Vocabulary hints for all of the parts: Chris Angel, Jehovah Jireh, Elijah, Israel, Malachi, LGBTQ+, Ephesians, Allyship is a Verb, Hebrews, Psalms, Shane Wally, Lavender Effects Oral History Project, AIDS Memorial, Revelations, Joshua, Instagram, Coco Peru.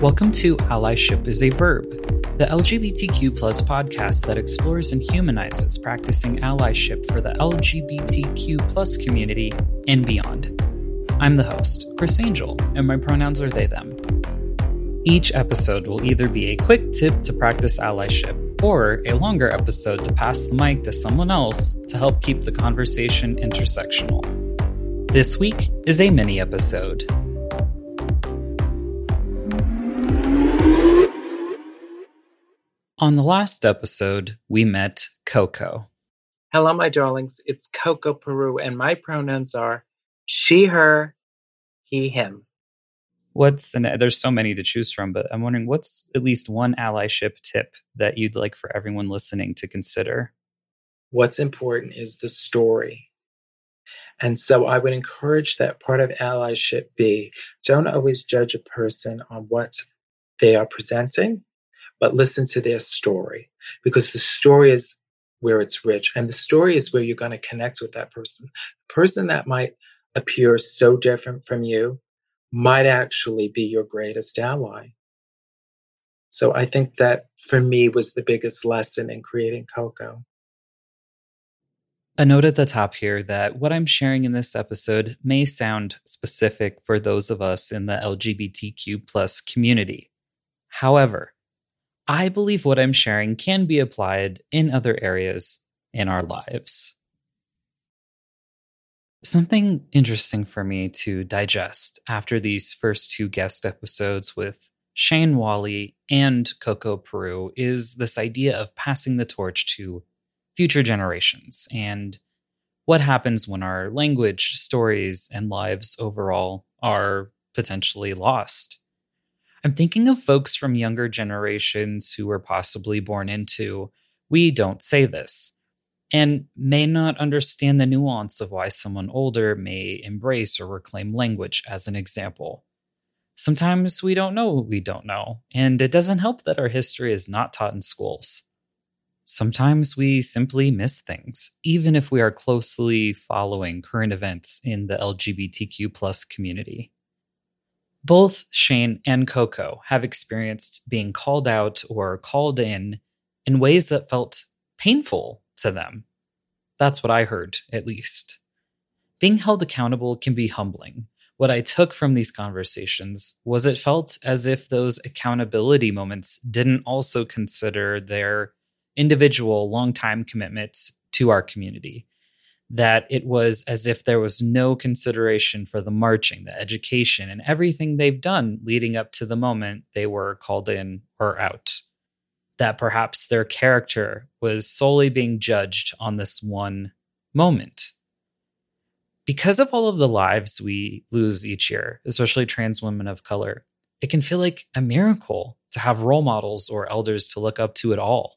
Welcome to Allyship is a Verb, the LGBTQ+ podcast that explores and humanizes practicing allyship for the LGBTQ+ community and beyond. I'm the host, Chris Angel, and my pronouns are they, them. Each episode will either be a quick tip to practice allyship or a longer episode to pass the mic to someone else to help keep the conversation intersectional. This week is a mini episode. On the last episode, we met Coco. Hello, my darlings. It's Coco Peru, and my pronouns are she, her, he, him. And there's so many to choose from, but I'm wondering what's at least one allyship tip that you'd like for everyone listening to consider? What's important is the story. And so I would encourage that part of allyship be, don't always judge a person on what they are presenting, but listen to their story, because the story is where it's rich, and the story is where you're going to connect with that person. The person that might appear so different from you might actually be your greatest ally. So I think that, for me, was the biggest lesson in creating Coco. A note at the top here that what I'm sharing in this episode may sound specific for those of us in the LGBTQ+ community. However, I believe what I'm sharing can be applied in other areas in our lives. Something interesting for me to digest after these first two guest episodes with Shane Wally and Coco Peru is this idea of passing the torch to future generations and what happens when our language, stories, and lives overall are potentially lost. I'm thinking of folks from younger generations who were possibly born into, we don't say this, and may not understand the nuance of why someone older may embrace or reclaim language, as an example. Sometimes we don't know what we don't know, and it doesn't help that our history is not taught in schools. Sometimes we simply miss things, even if we are closely following current events in the LGBTQ+ community. Both Shane and Coco have experienced being called out or called in ways that felt painful to them. That's what I heard, at least. Being held accountable can be humbling. What I took from these conversations was it felt as if those accountability moments didn't also consider their individual long-time commitments to our community. That it was as if there was no consideration for the marching, the education, and everything they've done leading up to the moment they were called in or out. That perhaps their character was solely being judged on this one moment. Because of all of the lives we lose each year, especially trans women of color, it can feel like a miracle to have role models or elders to look up to at all.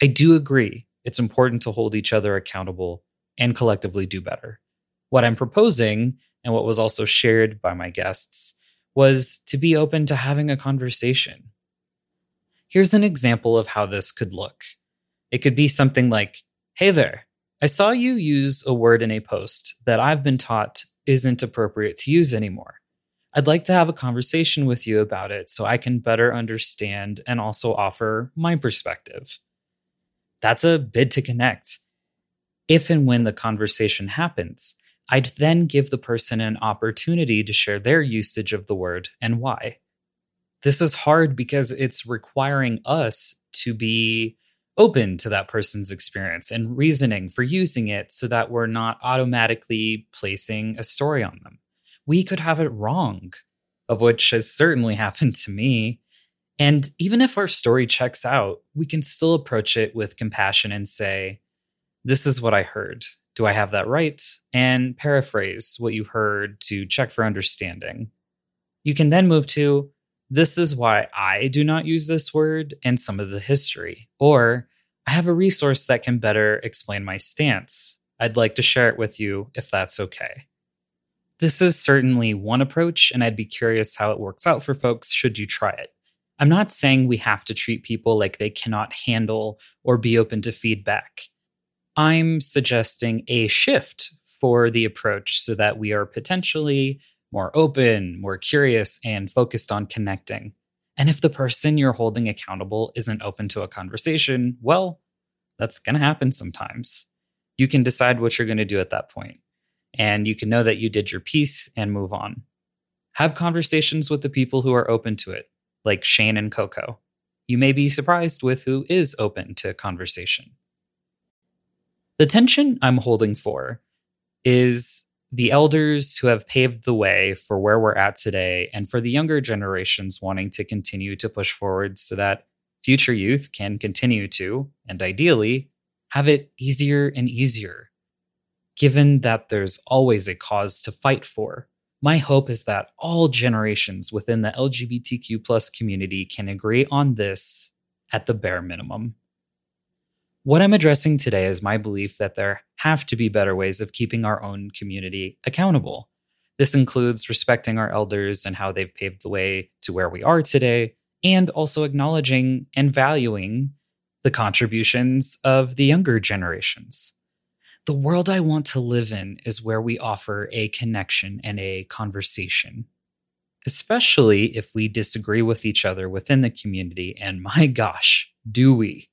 I do agree it's important to hold each other accountable and collectively do better. What I'm proposing, and what was also shared by my guests, was to be open to having a conversation. Here's an example of how this could look. It could be something like, hey there, I saw you use a word in a post that I've been taught isn't appropriate to use anymore. I'd like to have a conversation with you about it so I can better understand and also offer my perspective. That's a bid to connect. If and when the conversation happens, I'd then give the person an opportunity to share their usage of the word and why. This is hard because it's requiring us to be open to that person's experience and reasoning for using it so that we're not automatically placing a story on them. We could have it wrong, of which has certainly happened to me. And even if our story checks out, we can still approach it with compassion and say, this is what I heard. Do I have that right? And paraphrase what you heard to check for understanding. You can then move to, this is why I do not use this word and some of the history. Or, I have a resource that can better explain my stance. I'd like to share it with you if that's okay. This is certainly one approach, and I'd be curious how it works out for folks should you try it. I'm not saying we have to treat people like they cannot handle or be open to feedback. I'm suggesting a shift for the approach so that we are potentially more open, more curious, and focused on connecting. And if the person you're holding accountable isn't open to a conversation, well, that's going to happen sometimes. You can decide what you're going to do at that point, and you can know that you did your piece and move on. Have conversations with the people who are open to it, like Shane and Coco. You may be surprised with who is open to conversation. The tension I'm holding for is the elders who have paved the way for where we're at today and for the younger generations wanting to continue to push forward so that future youth can continue to, and ideally, have it easier and easier. Given that there's always a cause to fight for, my hope is that all generations within the LGBTQ+ community can agree on this at the bare minimum. What I'm addressing today is my belief that there have to be better ways of keeping our own community accountable. This includes respecting our elders and how they've paved the way to where we are today, and also acknowledging and valuing the contributions of the younger generations. The world I want to live in is where we offer a connection and a conversation, especially if we disagree with each other within the community. And my gosh, do we?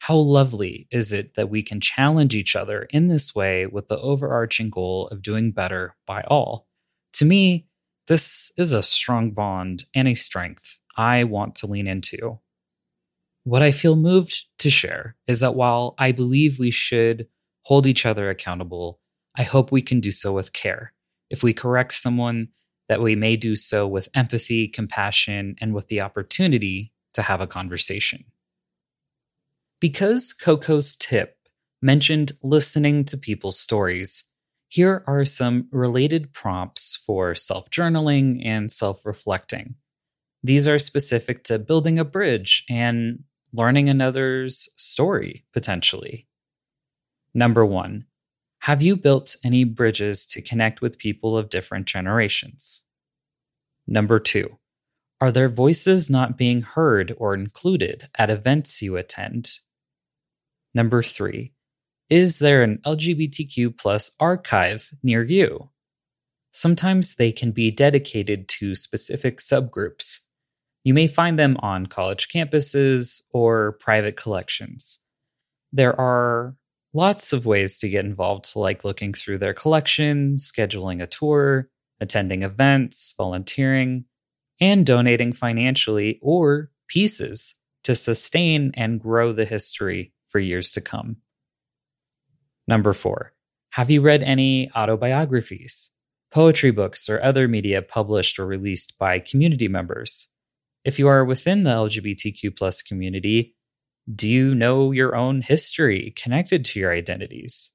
How lovely is it that we can challenge each other in this way with the overarching goal of doing better by all? To me, this is a strong bond and a strength I want to lean into. What I feel moved to share is that while I believe we should hold each other accountable, I hope we can do so with care. If we correct someone, that we may do so with empathy, compassion, and with the opportunity to have a conversation. Because Coco's tip mentioned listening to people's stories, here are some related prompts for self-journaling and self-reflecting. These are specific to building a bridge and learning another's story, potentially. Number 1, have you built any bridges to connect with people of different generations? Number 2, are their voices not being heard or included at events you attend? Number 3, is there an LGBTQ+ archive near you? Sometimes they can be dedicated to specific subgroups. You may find them on college campuses or private collections. There are lots of ways to get involved, like looking through their collection, scheduling a tour, attending events, volunteering, and donating financially or pieces to sustain and grow the history for years to come. Number 4, have you read any autobiographies, poetry books, or other media published or released by community members? If you are within the LGBTQ+ community, do you know your own history connected to your identities?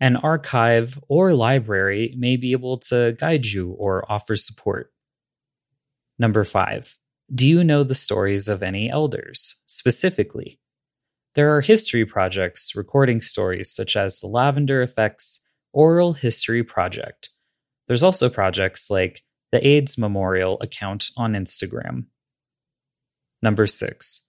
An archive or library may be able to guide you or offer support. Number 5, do you know the stories of any elders specifically? There are history projects recording stories such as the Lavender Effects Oral History Project. There's also projects like the AIDS Memorial account on Instagram. Number 6,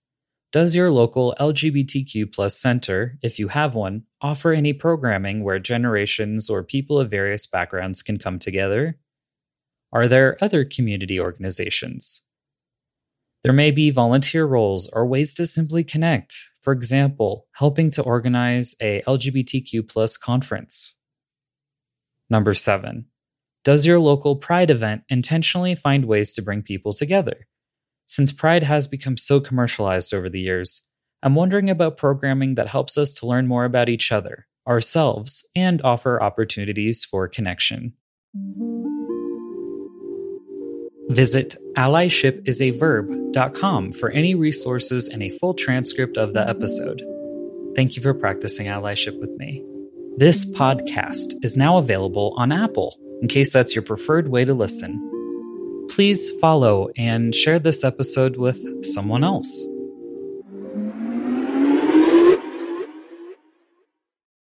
does your local LGBTQ+ center, if you have one, offer any programming where generations or people of various backgrounds can come together? Are there other community organizations? There may be volunteer roles or ways to simply connect. For example, helping to organize a LGBTQ+ conference. Number 7, does your local Pride event intentionally find ways to bring people together? Since Pride has become so commercialized over the years, I'm wondering about programming that helps us to learn more about each other, ourselves, and offer opportunities for connection. Visit allyshipisaverb.com for any resources and a full transcript of the episode. Thank you for practicing allyship with me. This podcast is now available on Apple, in case that's your preferred way to listen. Please follow and share this episode with someone else.